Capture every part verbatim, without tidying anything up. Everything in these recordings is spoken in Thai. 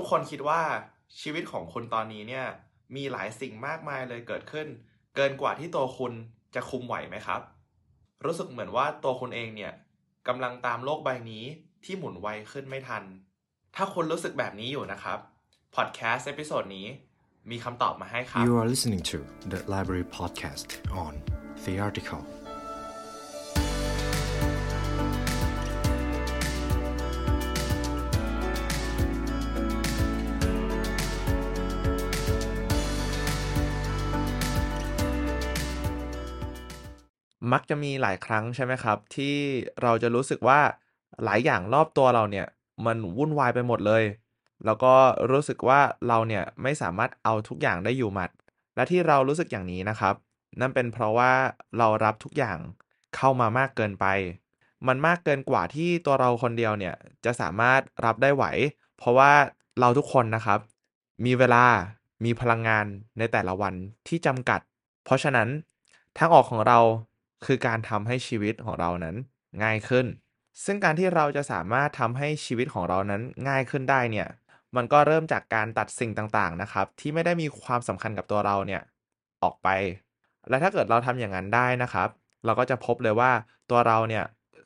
ทุกคนคิดว่าชีวิตของคุณตอนนี้เนี่ยมีหลายสิ่งมากมายเลยเกิดขึ้นเกินกว่าที่ตัวคุณจะคุมไหวไหมครับรู้สึกเหมือนว่าตัวคุณเองเนี่ยกำลังตามโลกใบนี้ที่หมุนไวขึ้นไม่ทันถ้าคุณรู้สึกแบบนี้อยู่นะครับพอดแคสต์เอพิโซดนี้มีคำตอบมาให้ครับ You are listening to The Library Podcast on The Articleมักจะมีหลายครั้งใช่ไหมครับที่เราจะรู้สึกว่าหลายอย่างรอบตัวเราเนี่ยมันวุ่นวายไปหมดเลยแล้วก็รู้สึกว่าเราเนี่ยไม่สามารถเอาทุกอย่างได้อยู่หมัดและที่เรารู้สึกอย่างนี้นะครับนั่นเป็นเพราะว่าเรารับทุกอย่างเข้ามามากเกินไปมันมากเกินกว่าที่ตัวเราคนเดียวเนี่ยจะสามารถรับได้ไหวเพราะว่าเราทุกคนนะครับมีเวลามีพลังงานในแต่ละวันที่จำกัดเพราะฉะนั้นทางออกของเราคือการทำให้ชีวิตของเรานั้นง่ายขึ้นซึ่งการที่เราจะสามารถทำให้ชีวิตของเรานั้นง่ายขึ้นได้เนี่ยมันก็เริ่มจากการตัดสิ่งต่างๆนะครับที่ไม่ได้มีความสำคัญกับตัวเราเนี่ยออกไปและถ้าเกิดเราทำอย่างนั้นได้นะครับเราก็จะพบเลยว่าตัวเราเนี่ย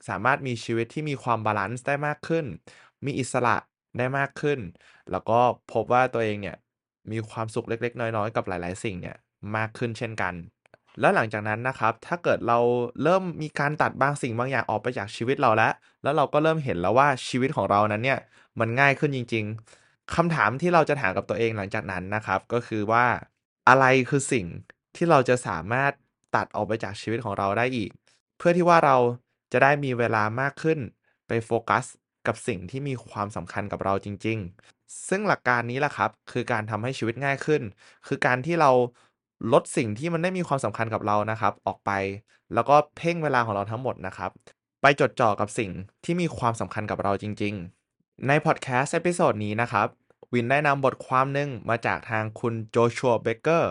สามารถมีชีวิตที่มีความบาลานซ์ได้มากขึ้นมีอิสระได้มากขึ้นแล้วก็พบว่าตัวเองเนี่ยมีความสุขเล็กๆน้อยๆกับหลายๆสิ่งเนี่ยมากขึ้นเช่นกันแล้วหลังจากนั้นนะครับถ้าเกิดเราเริ่มมีการตัดบางสิ่งบางอย่างออกไปจากชีวิตเราแล้วแล้วเราก็เริ่มเห็นแล้วว่าชีวิตของเรานั้นเนี่ยมันง่ายขึ้นจริงๆคำถามที่เราจะถามกับตัวเองหลังจากนั้นนะครับก็คือว่าอะไรคือสิ่งที่เราจะสามารถตัดออกไปจากชีวิตของเราได้อีกเพื่อที่ว่าเราจะได้มีเวลามากขึ้นไปโฟกัสกับสิ่งที่มีความสำคัญกับเราจริงๆซึ่งหลักการนี้แหละครับคือการทำให้ชีวิตง่ายขึ้นคือการที่เราลดสิ่งที่มันได้มีความสำคัญกับเรานะครับออกไปแล้วก็เพ่งเวลาของเราทั้งหมดนะครับไปจดจ่อกับสิ่งที่มีความสำคัญกับเราจริงๆในพอดแคสต์เอพิโซดนี้นะครับวินได้นำบทความหนึ่งมาจากทางคุณ Joshua Baker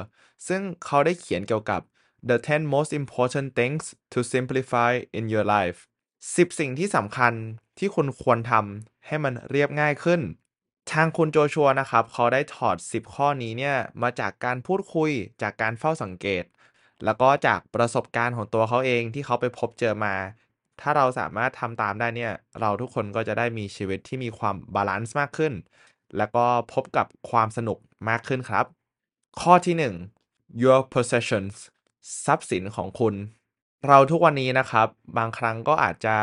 ซึ่งเขาได้เขียนเกี่ยวกับ The เท็น Most Important Things to Simplify in Your Life สิบ สิ่งที่สำคัญที่คุณควรทำให้มันเรียบง่ายขึ้นทางคุณโจชัวนะครับเขาได้ถอดสิบข้อนี้เนี่ยมาจากการพูดคุยจากการเฝ้าสังเกตแล้วก็จากประสบการณ์ของตัวเขาเองที่เขาไปพบเจอมาถ้าเราสามารถทำตามได้เนี่ยเราทุกคนก็จะได้มีชีวิตที่มีความบาลานซ์มากขึ้นแล้วก็พบกับความสนุกมากขึ้นครับข้อที่หนึ่ง your possessions ทรัพย์สินของคุณเราทุกวันนี้นะครับบางครั้งก็อาจจะ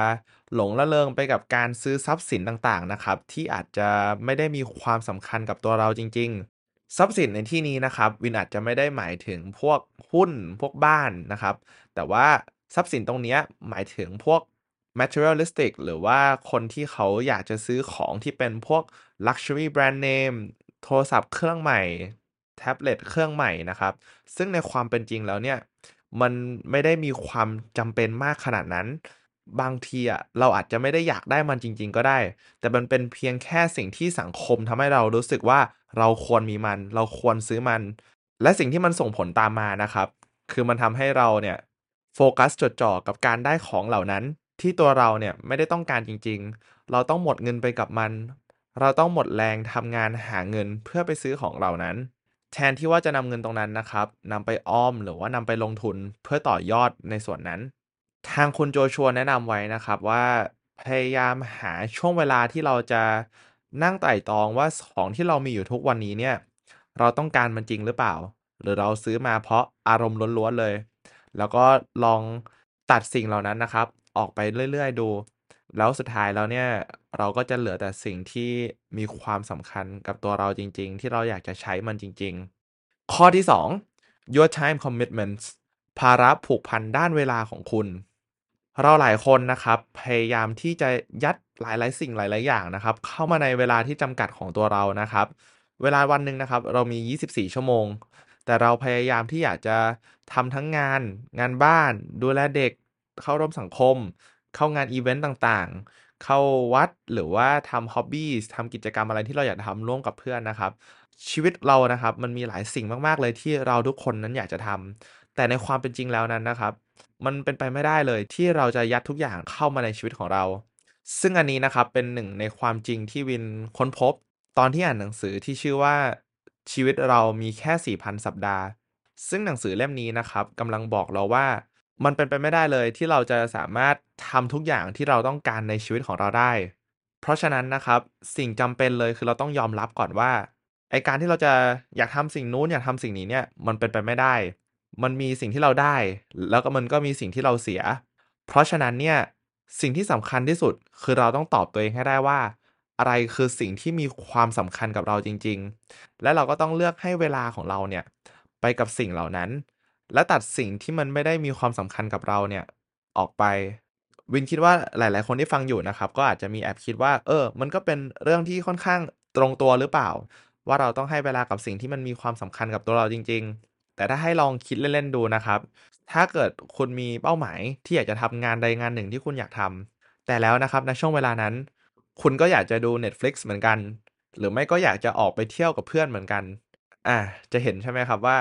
หลงละเลงไปกับการซื้อทรัพย์สินต่างๆนะครับที่อาจจะไม่ได้มีความสำคัญกับตัวเราจริงๆทรัพย์สินในที่นี้นะครับวินอาจจะไม่ได้หมายถึงพวกหุ้นพวกบ้านนะครับแต่ว่าทรัพย์สินตรงนี้หมายถึงพวก materialistic หรือว่าคนที่เขาอยากจะซื้อของที่เป็นพวก luxury brand name โทรศัพท์เครื่องใหม่แท็บเล็ตเครื่องใหม่นะครับซึ่งในความเป็นจริงแล้วเนี่ยมันไม่ได้มีความจำเป็นมากขนาดนั้นบางทีอ่ะเราอาจจะไม่ได้อยากได้มันจริงๆก็ได้แต่มันเป็นเพียงแค่สิ่งที่สังคมทำให้เรารู้สึกว่าเราควรมีมันเราควรซื้อมันและสิ่งที่มันส่งผลตามมานะครับคือมันทำให้เราเนี่ยโฟกัสจดจ่อกับการได้ของเหล่านั้นที่ตัวเราเนี่ยไม่ได้ต้องการจริงๆเราต้องหมดเงินไปกับมันเราต้องหมดแรงทำงานหาเงินเพื่อไปซื้อของเหล่านั้นแทนที่ว่าจะนำเงินตรงนั้นนะครับนำไปออมหรือว่านำไปลงทุนเพื่อต่อยอดในส่วนนั้นทางคุณโจชัวแนะนำไว้นะครับว่าพยายามหาช่วงเวลาที่เราจะนั่งไต่ตองว่าของที่เรามีอยู่ทุกวันนี้เนี่ยเราต้องการมันจริงหรือเปล่าหรือเราซื้อมาเพราะอารมณ์ล้วนๆเลยแล้วก็ลองตัดสิ่งเหล่านั้นนะครับออกไปเรื่อยๆดูแล้วสุดท้ายแล้วเนี่ยเราก็จะเหลือแต่สิ่งที่มีความสำคัญกับตัวเราจริงๆที่เราอยากจะใช้มันจริงๆข้อที่สอง your time commitments ภาระผูกพันด้านเวลาของคุณเราหลายคนนะครับพยายามที่จะยัดหลายๆสิ่งหลายๆอย่างนะครับเข้ามาในเวลาที่จำกัดของตัวเรานะครับเวลาวันนึงนะครับเรามียี่สิบสี่ชั่วโมงแต่เราพยายามที่อยากจะทำทั้งงานงานบ้านดูแลเด็กเข้าร่วมสังคมเข้างานอีเวนต์ต่างๆเข้าวัดหรือว่าทำฮ็อบบี้ทำกิจกรรมอะไรที่เราอยากทำร่วมกับเพื่อนนะครับชีวิตเรานะครับมันมีหลายสิ่งมากๆเลยที่เราทุกคนนั้นอยากจะทำแต่ในความเป็นจริงแล้วนั้นนะครับมันเป็นไปไม่ได้เลยที่เราจะยัดทุกอย่างเข้ามาในชีวิตของเราซึ่งอันนี้นะครับเป็นหนึ่งในความจริงที่วินค้นพบ ตอนที่อ่านหนังสือที่ชื่อว่าชีวิตเรามีแค่ สี่พัน สัปดาห์ซึ่งหนังสือเล่มนี้นะครับกำลังบอกเราว่ามันเป็นไปไม่ได้เลยที่เราจะสามารถทำทุกอย่างที่เราต้องการในชีวิตของเราได้เพราะฉะนั้นนะครับสิ่งจำเป็นเลยคือเราต้องยอมรับก่อนว่าไอ้การที่เราจะอยากทำสิ่งนู้นอยากทำสิ่งนี้เนี่ยมันเป็นไปไม่ได้มันมีสิ่งที่เราได้แล้วก็มันก็มีสิ่งที่เราเสียเพราะฉะนั้นเนี่ยสิ่งที่สำคัญที่สุดคือเราต้องตอบตัวเองให้ได้ว่าอะไรคือสิ่งที่มีความสำคัญกับเราจริงๆและเราก็ต้องเลือกให้เวลาของเราเนี่ยไปกับสิ่งเหล่านั้นและตัดสิ่งที่มันไม่ได้มีความสำคัญกับเราเนี่ยออกไปวินคิดว่าหลายๆคนที่ฟังอยู่นะครับก็อาจจะมีแอบคิดว่าเออมันก็เป็นเรื่องที่ค่อนข้างตรงตัวหรือเปล่าว่าเราต้องให้เวลากับสิ่งที่มันมีความสำคัญกับตัวเราจริงๆแต่ถ้าให้ลองคิดเล่นๆดูนะครับถ้าเกิดคุณมีเป้าหมายที่อยากจะทำงานใดงานหนึ่งที่คุณอยากทำแต่แล้วนะครับในช่วงเวลานั้นคุณก็อยากจะดู Netflix เหมือนกันหรือไม่ก็อยากจะออกไปเที่ยวกับเพื่อนเหมือนกันอ่ะจะเห็นใช่ไหมครับว่า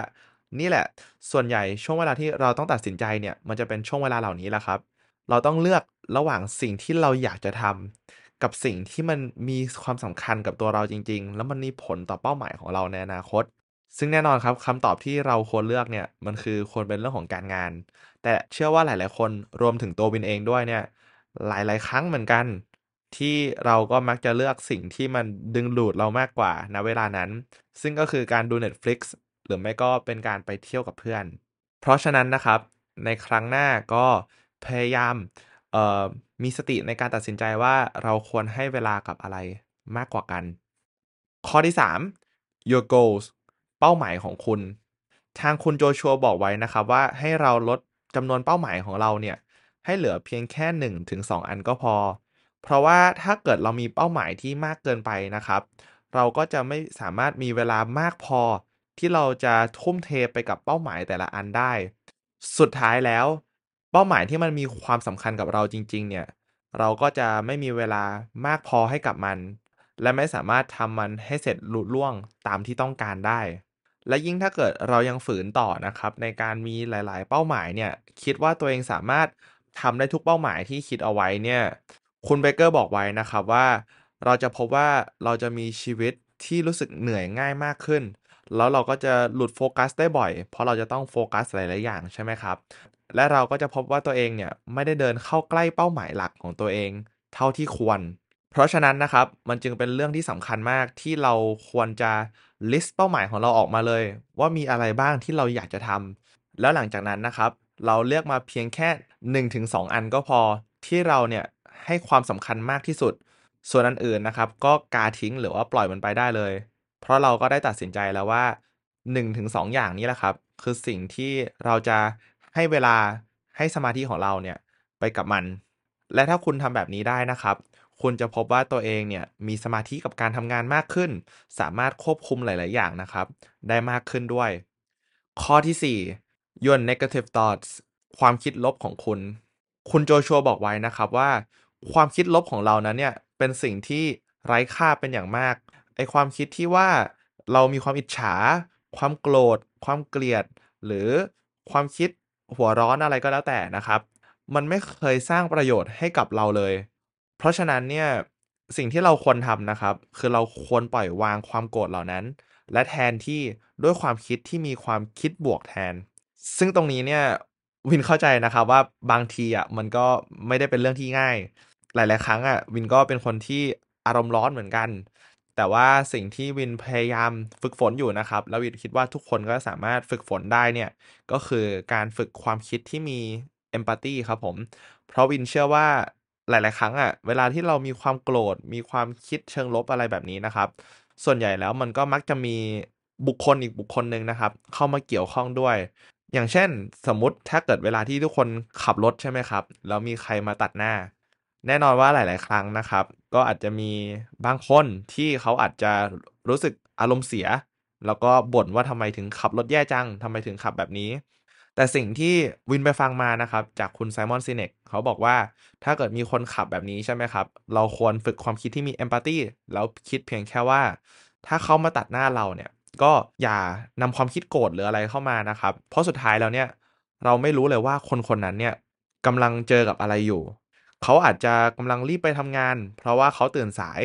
นี่แหละส่วนใหญ่ช่วงเวลาที่เราต้องตัดสินใจเนี่ยมันจะเป็นช่วงเวลาเหล่านี้แหละครับเราต้องเลือกระหว่างสิ่งที่เราอยากจะทำกับสิ่งที่มันมีความสำคัญกับตัวเราจริงๆแล้วมันมีผลต่อเป้าหมายของเราในอนาคตซึ่งแน่นอนครับคำตอบที่เราควรเลือกเนี่ยมันคือควรเป็นเรื่องของการงานแต่เชื่อว่าหลายๆคนรวมถึงตัววินเองด้วยเนี่ยหลายๆครั้งเหมือนกันที่เราก็มักจะเลือกสิ่งที่มันดึงดูดเรามากกว่าณเวลานั้นซึ่งก็คือการดู Netflix หรือไม่ก็เป็นการไปเที่ยวกับเพื่อนเพราะฉะนั้นนะครับในครั้งหน้าก็พยายามเอ่อมีสติในการตัดสินใจว่าเราควรให้เวลากับอะไรมากกว่ากันข้อที่สาม your goals เป้าหมายของคุณทางคุณโจชัวบอกไว้นะครับว่าให้เราลดจำนวนเป้าหมายของเราเนี่ยให้เหลือเพียงแค่ หนึ่งถึงสอง อันก็พอเพราะว่าถ้าเกิดเรามีเป้าหมายที่มากเกินไปนะครับเราก็จะไม่สามารถมีเวลามากพอที่เราจะทุ่มเทไปกับเป้าหมายแต่ละอันได้สุดท้ายแล้วเป้าหมายที่มันมีความสำคัญกับเราจริงๆเนี่ยเราก็จะไม่มีเวลามากพอให้กับมันและไม่สามารถทำมันให้เสร็จลุล่วงตามที่ต้องการได้และยิ่งถ้าเกิดเรายังฝืนต่อนะครับในการมีหลายๆเป้าหมายเนี่ยคิดว่าตัวเองสามารถทำได้ทุกเป้าหมายที่คิดเอาไว้เนี่ยคุณเบเกอร์บอกไว้นะครับว่าเราจะพบว่าเราจะมีชีวิตที่รู้สึกเหนื่อยง่ายมากขึ้นแล้วเราก็จะหลุดโฟกัสได้บ่อยเพราะเราจะต้องโฟกัสหลายๆอย่างใช่ไหมครับและเราก็จะพบว่าตัวเองเนี่ยไม่ได้เดินเข้าใกล้เป้าหมายหลักของตัวเองเท่าที่ควรเพราะฉะนั้นนะครับมันจึงเป็นเรื่องที่สำคัญมากที่เราควรจะลิสต์เป้าหมายของเราออกมาเลยว่ามีอะไรบ้างที่เราอยากจะทำแล้วหลังจากนั้นนะครับเราเลือกมาเพียงแค่ หนึ่งถึงสอง อันก็พอที่เราเนี่ยให้ความสำคัญมากที่สุดส่วนอันอื่นนะครับก็กาทิ้งหรือว่าปล่อยมันไปได้เลยเพราะเราก็ได้ตัดสินใจแล้วว่า หนึ่งถึงสอง อย่างนี้แหละครับคือสิ่งที่เราจะให้เวลาให้สมาธิของเราเนี่ยไปกับมันและถ้าคุณทำแบบนี้ได้นะครับคุณจะพบว่าตัวเองเนี่ยมีสมาธิกับการทำงานมากขึ้นสามารถควบคุมหลายๆอย่างนะครับได้มากขึ้นด้วยข้อที่สี่ Your negative thoughts ความคิดลบของคุณคุณโจชัวบอกไว้นะครับว่าความคิดลบของเรานั้นเนี่ยเป็นสิ่งที่ไร้ค่าเป็นอย่างมากไอความคิดที่ว่าเรามีความอิจฉาความโกรธความเกลียดหรือความคิดหัวร้อนอะไรก็แล้วแต่นะครับมันไม่เคยสร้างประโยชน์ให้กับเราเลยเพราะฉะนั้นเนี่ยสิ่งที่เราควรทำนะครับคือเราควรปล่อยวางความโกรธเหล่านั้นและแทนที่ด้วยความคิดที่มีความคิดบวกแทนซึ่งตรงนี้เนี่ยวินเข้าใจนะครับว่าบางทีอ่ะมันก็ไม่ได้เป็นเรื่องที่ง่ายหลายๆครั้งอ่ะวินก็เป็นคนที่อารมณ์ร้อนเหมือนกันแต่ว่าสิ่งที่วินพยายามฝึกฝนอยู่นะครับแล้ววินคิดว่าทุกคนก็สามารถฝึกฝนได้เนี่ยก็คือการฝึกความคิดที่มี empathy ครับผมเพราะวินเชื่อว่าหลายๆครั้งอ่ะเวลาที่เรามีความโกรธมีความคิดเชิงลบอะไรแบบนี้นะครับส่วนใหญ่แล้วมันก็มักจะมีบุคคลอีกบุคคลนึงนะครับเข้ามาเกี่ยวข้องด้วยอย่างเช่นสมมติถ้าเกิดเวลาที่ทุกคนขับรถใช่ไหมครับแล้วมีใครมาตัดหน้าแน่นอนว่าหลายๆครั้งนะครับก็อาจจะมีบางคนที่เขาอาจจะรู้สึกอารมณ์เสียแล้วก็บ่นว่าทำไมถึงขับรถแย่จังทำไมถึงขับแบบนี้แต่สิ่งที่วินไปฟังมานะครับจากคุณไซมอนซิเนกเขาบอกว่าถ้าเกิดมีคนขับแบบนี้ใช่ไหมครับเราควรฝึกความคิดที่มีเอมพาธีแล้วคิดเพียงแค่ว่าถ้าเขามาตัดหน้าเราเนี่ยก็อย่านำความคิดโกรธหรืออะไรเข้ามานะครับเพราะสุดท้ายแล้วเนี่ยเราไม่รู้เลยว่าคนคนนั้นเนี่ยกำลังเจอกับอะไรอยู่เขาอาจจะกำลังรีบไปทำงานเพราะว่าเขาตื่นสาย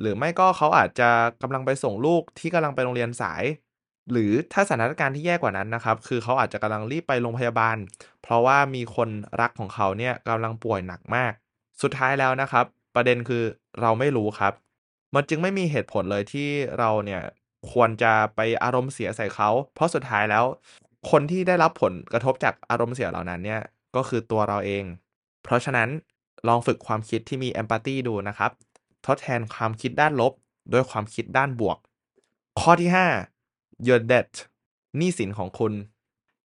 หรือไม่ก็เขาอาจจะกำลังไปส่งลูกที่กำลังไปโรงเรียนสายหรือถ้าสถานการณ์ที่แย่กว่านั้นนะครับคือเขาอาจจะกำลังรีบไปโรงพยาบาลเพราะว่ามีคนรักของเขาเนี่ยกำลังป่วยหนักมากสุดท้ายแล้วนะครับประเด็นคือเราไม่รู้ครับมันจึงไม่มีเหตุผลเลยที่เราเนี่ยควรจะไปอารมณ์เสียใส่เขาเพราะสุดท้ายแล้วคนที่ได้รับผลกระทบจากอารมณ์เสียเหล่านั้นเนี่ยก็คือตัวเราเองเพราะฉะนั้นลองฝึกความคิดที่มีเอมพาธีดูนะครับทดแทนความคิดด้านลบด้วยความคิดด้านบวกข้อที่ห้า your debt หนี้สินของคุณ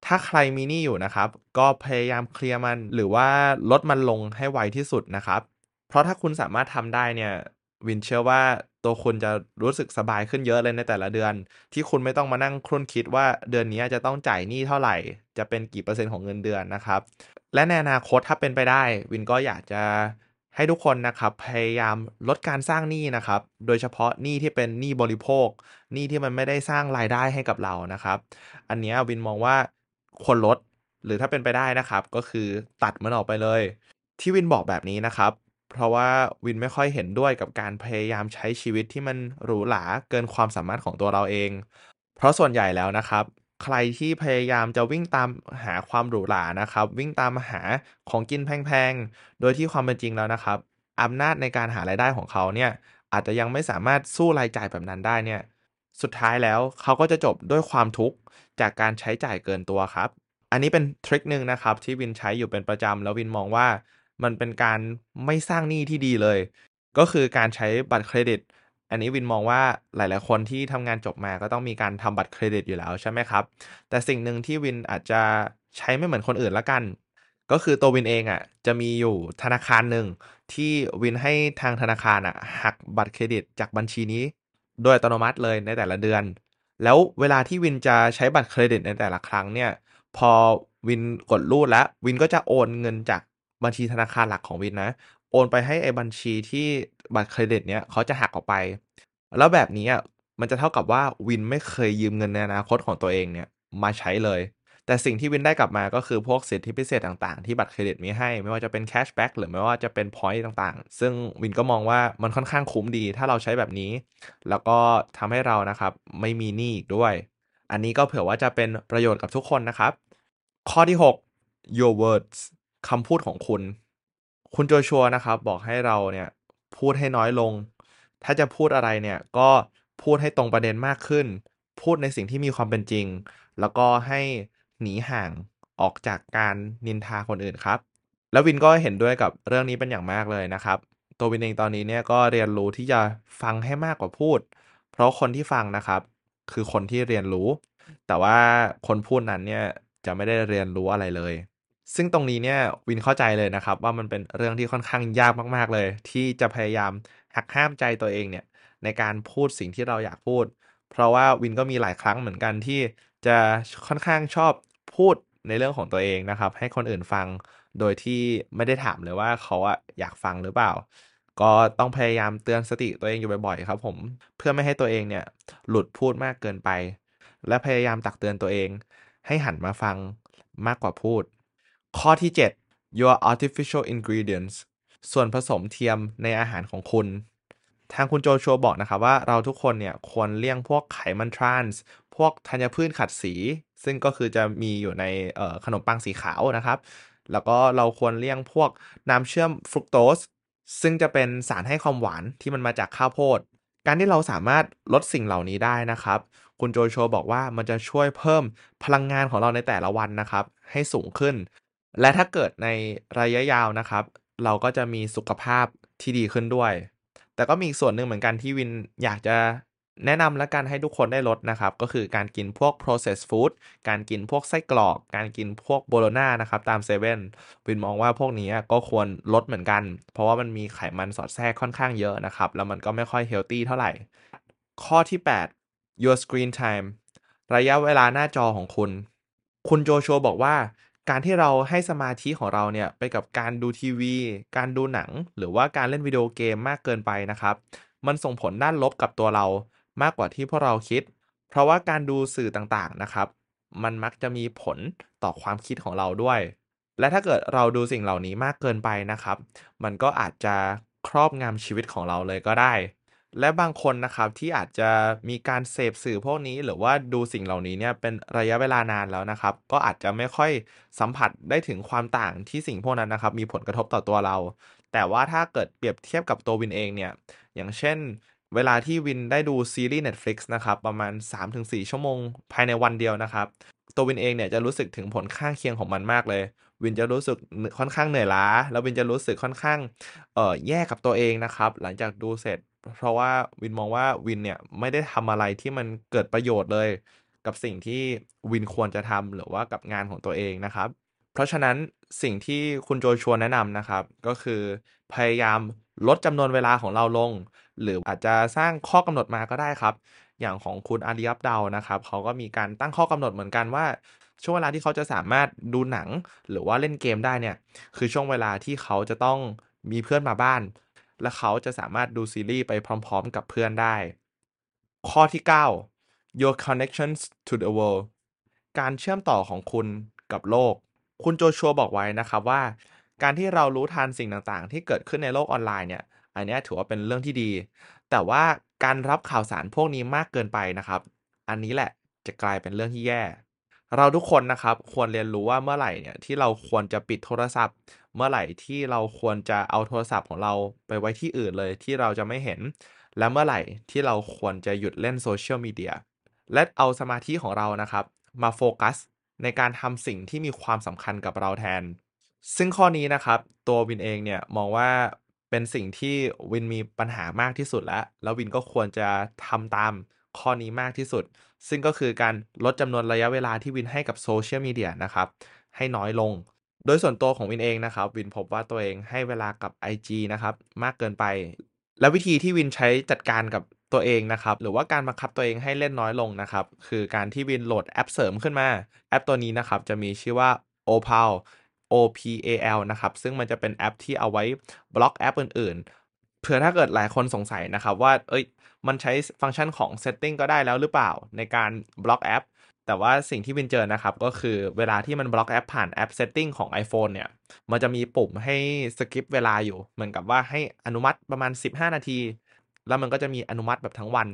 ถ้าใครมีหนี้อยู่นะครับก็พยายามเคลียร์มันหรือว่าลดมันลงให้ไวที่สุดนะครับเพราะถ้าคุณสามารถทำได้เนี่ยวินเชื่อว่าตัวคุณจะรู้สึกสบายขึ้นเยอะเลยในแต่ละเดือนที่คุณไม่ต้องมานั่งครุ่นคิดว่าเดือนนี้จะต้องจ่ายหนี้เท่าไหร่จะเป็นกี่เปอร์เซ็นต์ของเงินเดือนนะครับและในอนาคตถ้าเป็นไปได้วินก็อยากจะให้ทุกคนนะครับพยายามลดการสร้างหนี้นะครับโดยเฉพาะหนี้ที่เป็นหนี้บริโภคหนี้ที่มันไม่ได้สร้างรายได้ให้กับเรานะครับอันนี้วินมองว่าควรลดหรือถ้าเป็นไปได้นะครับก็คือตัดมันออกไปเลยที่วินบอกแบบนี้นะครับเพราะว่าวินไม่ค่อยเห็นด้วยกับการพยายามใช้ชีวิตที่มันหรูหราเกินความสามารถของตัวเราเองเพราะส่วนใหญ่แล้วนะครับใครที่พยายามจะวิ่งตามหาความหรูหรานะครับวิ่งตามหาของกินแพงๆโดยที่ความเป็นจริงแล้วนะครับอำนาจในการหารายได้ของเขาเนี่ยอาจจะยังไม่สามารถสู้รายจ่ายแบบนั้นได้เนี่ยสุดท้ายแล้วเขาก็จะจบด้วยความทุกข์จากการใช้จ่ายเกินตัวครับอันนี้เป็นทริคนึงนะครับที่วินใช้อยู่เป็นประจำแล้ววินมองว่ามันเป็นการไม่สร้างหนี้ที่ดีเลยก็คือการใช้บัตรเครดิตอันนี้วินมองว่าหลายๆคนที่ทำงานจบมาก็ต้องมีการทำบัตรเครดิตอยู่แล้วใช่ไหมครับแต่สิ่งหนึ่งที่วินอาจจะใช้ไม่เหมือนคนอื่นละกันก็คือตัววินเองอ่ะจะมีอยู่ธนาคารหนึ่งที่วินให้ทางธนาคารอ่ะหักบัตรเครดิตจากบัญชีนี้โดยอัตโนมัติเลยในแต่ละเดือนแล้วเวลาที่วินจะใช้บัตรเครดิตในแต่ละครั้งเนี่ยพอวินกดรูดแล้ววินก็จะโอนเงินจากบัญชีธนาคารหลักของวินนะโอนไปให้ไอ้บัญชีที่บัตรเครดิตเนี้ยเขาจะหักออกไปแล้วแบบนี้มันจะเท่ากับว่าวินไม่เคยยืมเงินในอนาคตของตัวเองเนี่ยมาใช้เลยแต่สิ่งที่วินได้กลับมาก็คือพวกสิทธิพิเศษต่างๆที่บัตรเครดิตมีให้ไม่ว่าจะเป็นแคชแบ็กหรือไม่ว่าจะเป็นพอยต์ต่างๆซึ่งวินก็มองว่ามันค่อนข้างคุ้มดีถ้าเราใช้แบบนี้แล้วก็ทำให้เรานะครับไม่มีหนี้อีกด้วยอันนี้ก็เผื่อว่าจะเป็นประโยชน์กับทุกคนนะครับข้อที่หก your wordsคำพูดของคุณคุณโจชัวนะครับบอกให้เราเนี่ยพูดให้น้อยลงถ้าจะพูดอะไรเนี่ยก็พูดให้ตรงประเด็นมากขึ้นพูดในสิ่งที่มีความเป็นจริงแล้วก็ให้หนีห่างออกจากการนินทาคนอื่นครับแล้ววินก็เห็นด้วยกับเรื่องนี้เป็นอย่างมากเลยนะครับตัววินเองตอนนี้เนี่ยก็เรียนรู้ที่จะฟังให้มากกว่าพูดเพราะคนที่ฟังนะครับคือคนที่เรียนรู้แต่ว่าคนพูดนั้นเนี่ยจะไม่ได้เรียนรู้อะไรเลยซึ่งตรงนี้เนี่ยวินเข้าใจเลยนะครับว่ามันเป็นเรื่องที่ค่อนข้างยากมากๆเลยที่จะพยายามหักห้ามใจตัวเองเนี่ยในการพูดสิ่งที่เราอยากพูดเพราะว่าวินก็มีหลายครั้งเหมือนกันที่จะค่อนข้างชอบพูดในเรื่องของตัวเองนะครับให้คนอื่นฟังโดยที่ไม่ได้ถามเลยว่าเขาอะอยากฟังหรือเปล่าก็ต้องพยายามเตือนสติตัวเองอยู่บ่อยๆครับผมเพื่อไม่ให้ตัวเองเนี่ยหลุดพูดมากเกินไปและพยายามตักเตือนตัวเองให้หันมาฟังมากกว่าพูดข้อที่เจ็ด your artificial ingredients ส่วนผสมเทียมในอาหารของคุณทางคุณโจชัวบอกนะครับว่าเราทุกคนเนี่ยควรเลี่ยงพวกไขมันทรานส์พวกธัญพืชขัดสีซึ่งก็คือจะมีอยู่ในขนมปังสีขาวนะครับแล้วก็เราควรเลี่ยงพวกน้ำเชื่อมฟรุกโตสซึ่งจะเป็นสารให้ความหวานที่มันมาจากข้าวโพดการที่เราสามารถลดสิ่งเหล่านี้ได้นะครับคุณโจชัวบอกว่ามันจะช่วยเพิ่มพลังงานของเราในแต่ละวันนะครับให้สูงขึ้นและถ้าเกิดในระยะยาวนะครับเราก็จะมีสุขภาพที่ดีขึ้นด้วยแต่ก็มีอีกส่วนหนึ่งเหมือนกันที่วินอยากจะแนะนำและกันให้ทุกคนได้ลดนะครับก็คือการกินพวก processed food การกินพวกไส้กรอกการกินพวกโบโลน่านะครับตามเซเว่นวินมองว่าพวกนี้ก็ควรลดเหมือนกันเพราะว่ามันมีไขมันสอดแทรกค่อนข้างเยอะนะครับแล้วมันก็ไม่ค่อยเฮลตี้เท่าไหร่ข้อที่แปด your screen time ระยะเวลาหน้าจอของคุณคุณโจชัวบอกว่าการที่เราให้สมาธิของเราเนี่ยไปกับการดูทีวีการดูหนังหรือว่าการเล่นวิดีโอเกมมากเกินไปนะครับมันส่งผลด้านลบกับตัวเรามากกว่าที่พวกเราคิดเพราะว่าการดูสื่อต่างๆนะครับมันมักจะมีผลต่อความคิดของเราด้วยและถ้าเกิดเราดูสิ่งเหล่านี้มากเกินไปนะครับมันก็อาจจะครอบงำชีวิตของเราเลยก็ได้ และบางคนนะครับที่อาจจะมีการเสพสื่อพวกนี้หรือว่าดูสิ่งเหล่านี้เนี่ยเป็นระยะเวลานานแล้วนะครับก็อาจจะไม่ค่อยสัมผัสได้ถึงความต่างที่สิ่งพวกนั้นนะครับมีผลกระทบต่อตัวเราแต่ว่าถ้าเกิดเปรียบเทียบกับตัววินเองเนี่ยอย่างเช่นเวลาที่วินได้ดูซีรีส์ Netflix นะครับประมาณ สามถึงสี่ ชั่วโมงภายในวันเดียวนะครับตัววินเองเนี่ยจะรู้สึกถึงผลข้างเคียงของมันมากเลยวินจะรู้สึกค่อนข้างเหนื่อยล้าแล้ววินจะรู้สึกค่อนข้างเอ่อแย่กับตัวเองนะครับหลังจากดูเสร็จเพราะว่าวินมองว่าวินเนี่ยไม่ได้ทำอะไรที่มันเกิดประโยชน์เลยกับสิ่งที่วินควรจะทำหรือว่ากับงานของตัวเองนะครับเพราะฉะนั้นสิ่งที่คุณโจชัวแนะนำนะครับก็คือพยายามลดจำนวนเวลาของเราลงหรืออาจจะสร้างข้อกำหนดมาก็ได้ครับอย่างของคุณอาริยับดาวนะครับเขาก็มีการตั้งข้อกำหนดเหมือนกันว่าช่วงเวลาที่เขาจะสามารถดูหนังหรือว่าเล่นเกมได้เนี่ยคือช่วงเวลาที่เขาจะต้องมีเพื่อนมาบ้านและเขาจะสามารถดูซีรีส์ไปพร้อมๆกับเพื่อนได้ข้อที่เก้า your connections to the world การเชื่อมต่อของคุณกับโลกคุณโจชัวบอกไว้นะครับว่าการที่เรารู้ทันสิ่งต่างๆที่เกิดขึ้นในโลกออนไลน์เนี่ยอันนี้ถือว่าเป็นเรื่องที่ดีแต่ว่าการรับข่าวสารพวกนี้มากเกินไปนะครับอันนี้แหละจะกลายเป็นเรื่องที่แย่เราทุกคนนะครับควรเรียนรู้ว่าเมื่อไหร่เนี่ยที่เราควรจะปิดโทรศัพท์เมื่อไหร่ที่เราควรจะเอาโทรศัพท์ของเราไปไว้ที่อื่นเลยที่เราจะไม่เห็นและเมื่อไหร่ที่เราควรจะหยุดเล่นโซเชียลมีเดียและเอาสมาธิของเรานะครับมาโฟกัสในการทำสิ่งที่มีความสำคัญกับเราแทนซึ่งข้อนี้นะครับตัววินเองเนี่ยมองว่าเป็นสิ่งที่วินมีปัญหามากที่สุดแล้วแล้ววินก็ควรจะทำตามข้อนี้มากที่สุดซึ่งก็คือการลดจำนวนระยะเวลาที่วินให้กับโซเชียลมีเดียนะครับให้น้อยลงโดยส่วนตัวของวินเองนะครับวินพบว่าตัวเองให้เวลากับ ไอ จี นะครับมากเกินไปและวิธีที่วินใช้จัดการกับตัวเองนะครับหรือว่าการบังคับตัวเองให้เล่นน้อยลงนะครับคือการที่วินโหลดแอปเสริมขึ้นมาแอปตัวนี้นะครับจะมีชื่อว่า Opalโอ พี เอ แอล นะครับซึ่งมันจะเป็นแอปที่เอาไว้บล็อกแอปอื่นๆเผื่อถ้าเกิดหลายคนสงสัยนะครับว่าเอ้ยมันใช้ฟังก์ชันของ setting ก็ได้แล้วหรือเปล่าในการบล็อกแอปแต่ว่าสิ่งที่วินเจอนะครับก็คือเวลาที่มันบล็อกแอปผ่านแอป setting ของ iPhone เนี่ยมันจะมีปุ่มให้สกิปเวลาอยู่เหมือนกับว่าให้อนุมัติประมาณสิบห้านาทีแล้วมันก็จะมีอนุมัติแบบทั้งวัน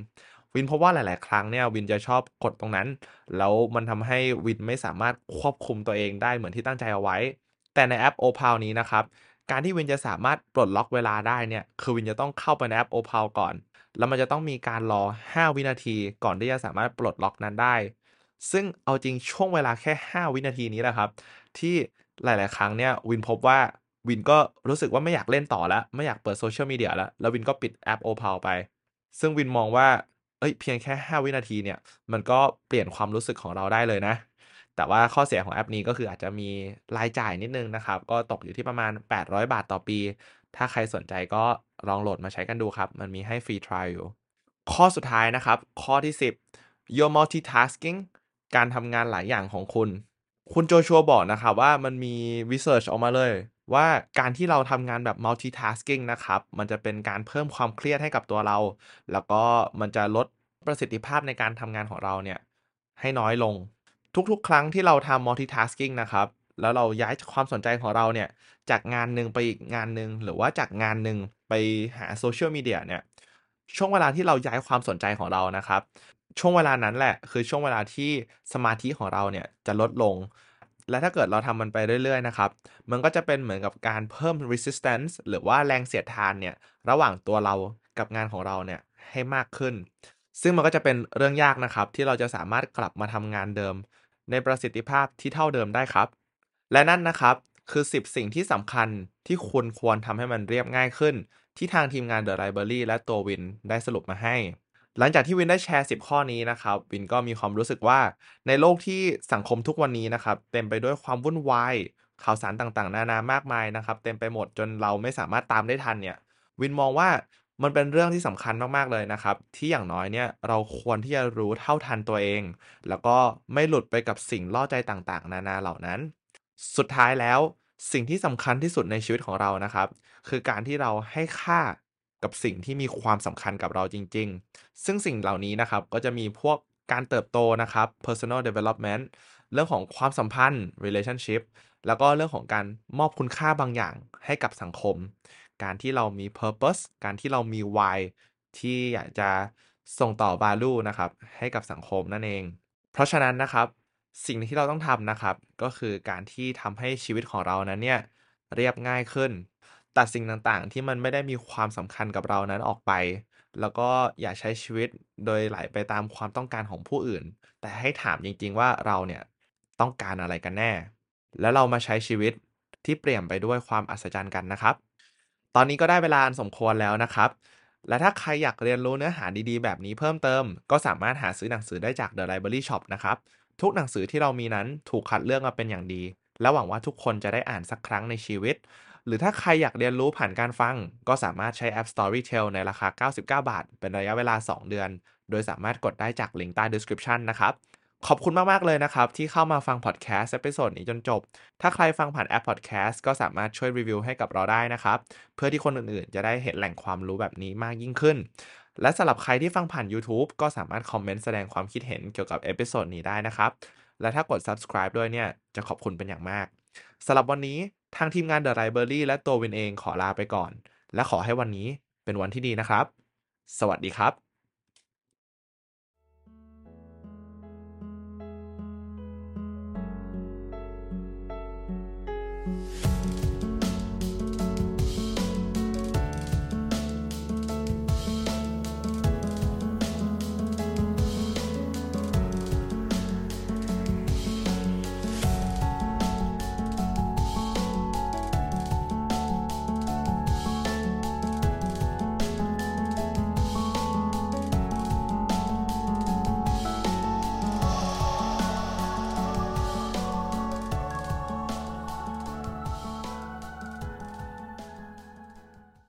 วินเพราะว่าหลายๆครั้งเนี่ยวินจะชอบกดตรงนั้นแล้วมันทำให้วินไม่สามารถควบคุมตัวเองได้เหมือนที่ตั้งใจเอาไว้แต่ในแอป Opal นี้นะครับการที่วินจะสามารถปลดล็อกเวลาได้เนี่ยคือวินจะต้องเข้าไปในแอป Opal ก่อนแล้วมันจะต้องมีการรอห้าวินาทีก่อนที่จะสามารถปลดล็อกนั้นได้ซึ่งเอาจริงช่วงเวลาแค่ห้าวินาทีนี้แหละครับที่หลายๆครั้งเนี่ยวินพบว่าวินก็รู้สึกว่าไม่อยากเล่นต่อแล้วไม่อยากเปิดโซเชียลมีเดียแล้วแล้ววินก็ปิดแอป Opal ไปซึ่งวินมองว่าเอ้ยเพียงแค่ห้าวินาทีเนี่ยมันก็เปลี่ยนความรู้สึกของเราได้เลยนะแต่ว่าข้อเสียของแอปนี้ก็คืออาจจะมีรายจ่ายนิดนึงนะครับก็ตกอยู่ที่ประมาณแปดร้อยบาทต่อปีถ้าใครสนใจก็ลองโหลดมาใช้กันดูครับมันมีให้ฟรีทรายอยู่ข้อสุดท้ายนะครับข้อที่สิบ your multitasking การทำงานหลายอย่างของคุณคุณโจชัวบอกนะครับว่ามันมีรีเสิร์ชออกมาเลยว่าการที่เราทำงานแบบ multitasking นะครับมันจะเป็นการเพิ่มความเครียดให้กับตัวเราแล้วก็มันจะลดประสิทธิภาพในการทำงานของเราเนี่ยให้น้อยลงทุกๆครั้งที่เราทำ multitasking นะครับแล้วเราย้ายความสนใจของเราเนี่ยจากงานหนึ่งไปอีกงานหนึ่งหรือว่าจากงานหนึ่งไปหาโซเชียลมีเดียเนี่ยช่วงเวลาที่เราย้ายความสนใจของเรานะครับช่วงเวลานั้นแหละคือช่วงเวลาที่สมาธิของเราเนี่ยจะลดลงและถ้าเกิดเราทำมันไปเรื่อยๆนะครับมันก็จะเป็นเหมือนกับการเพิ่ม resistance หรือว่าแรงเสียดทานเนี่ยระหว่างตัวเรากับงานของเราเนี่ยให้มากขึ้นซึ่งมันก็จะเป็นเรื่องยากนะครับที่เราจะสามารถกลับมาทำงานเดิมในประสิทธิภาพที่เท่าเดิมได้ครับและนั่นนะครับคือสิบสิ่งที่สำคัญที่คุณควรทำให้มันเรียบง่ายขึ้นที่ทางทีมงาน The Library และตัววินได้สรุปมาให้หลังจากที่วินได้แชร์สิบข้อนี้นะครับวินก็มีความรู้สึกว่าในโลกที่สังคมทุกวันนี้นะครับเต็มไปด้วยความวุ่นวายข่าวสารต่างๆนานามากมายนะครับเต็มไปหมดจนเราไม่สามารถตามได้ทันเนี่ยวินมองว่ามันเป็นเรื่องที่สำคัญมากๆเลยนะครับที่อย่างน้อยเนี่ยเราควรที่จะรู้เท่าทันตัวเองแล้วก็ไม่หลุดไปกับสิ่งล่อใจต่างๆนานาเหล่านั้นสุดท้ายแล้วสิ่งที่สำคัญที่สุดในชีวิตของเรานะครับคือการที่เราให้ค่ากับสิ่งที่มีความสำคัญกับเราจริงๆซึ่งสิ่งเหล่านี้นะครับก็จะมีพวกการเติบโตนะครับ personal development เรื่องของความสัมพันธ์ relationship แล้วก็เรื่องของการมอบคุณค่าบางอย่างให้กับสังคมการที่เรามี purpose การที่เรามี why ที่อยากจะส่งต่อ value นะครับให้กับสังคมนั่นเองเพราะฉะนั้นนะครับสิ่งที่เราต้องทำนะครับก็คือการที่ทำให้ชีวิตของเรานั้นเนี่ยเรียบง่ายขึ้นตัดสิ่งต่างๆที่มันไม่ได้มีความสำคัญกับเรานั้นออกไปแล้วก็อย่าใช้ชีวิตโดยไหลไปตามความต้องการของผู้อื่นแต่ให้ถามจริงๆว่าเราเนี่ยต้องการอะไรกันแน่แล้วเรามาใช้ชีวิตที่เปลี่ยนไปด้วยความอัศจรรย์กันนะครับตอนนี้ก็ได้เวลาสมควรแล้วนะครับและถ้าใครอยากเรียนรู้เนื้อหาดีๆแบบนี้เพิ่มเติมก็สามารถหาซื้อหนังสือได้จาก The Library Shop นะครับทุกหนังสือที่เรามีนั้นถูกคัดเลือกมาเป็นอย่างดีและหวังว่าทุกคนจะได้อ่านสักครั้งในชีวิตหรือถ้าใครอยากเรียนรู้ผ่านการฟังก็สามารถใช้แอป Storytel ในราคาเก้าสิบเก้าบาทเป็นระยะเวลาสองเดือนโดยสามารถกดได้จากลิงก์ใต้ description นะครับขอบคุณมากๆเลยนะครับที่เข้ามาฟัง podcast เอพิโซดนี้จนจบถ้าใครฟังผ่านแอป podcast ก็สามารถช่วยรีวิวให้กับเราได้นะครับเพื่อที่คนอื่นๆจะได้เห็นแหล่งความรู้แบบนี้มากยิ่งขึ้นและสำหรับใครที่ฟังผ่าน YouTube ก็สามารถคอมเมนต์แสดงความคิดเห็นเกี่ยวกับเอพิโซดนี้ได้นะครับและถ้ากด subscribe ด้วยเนี่ยจะขอบคุณเป็นอย่างมากสำหรับวันนี้ทางทีมงาน The Library และตัววินเองขอลาไปก่อนและขอให้วันนี้เป็นวันที่ดีนะครับสวัสดีครับ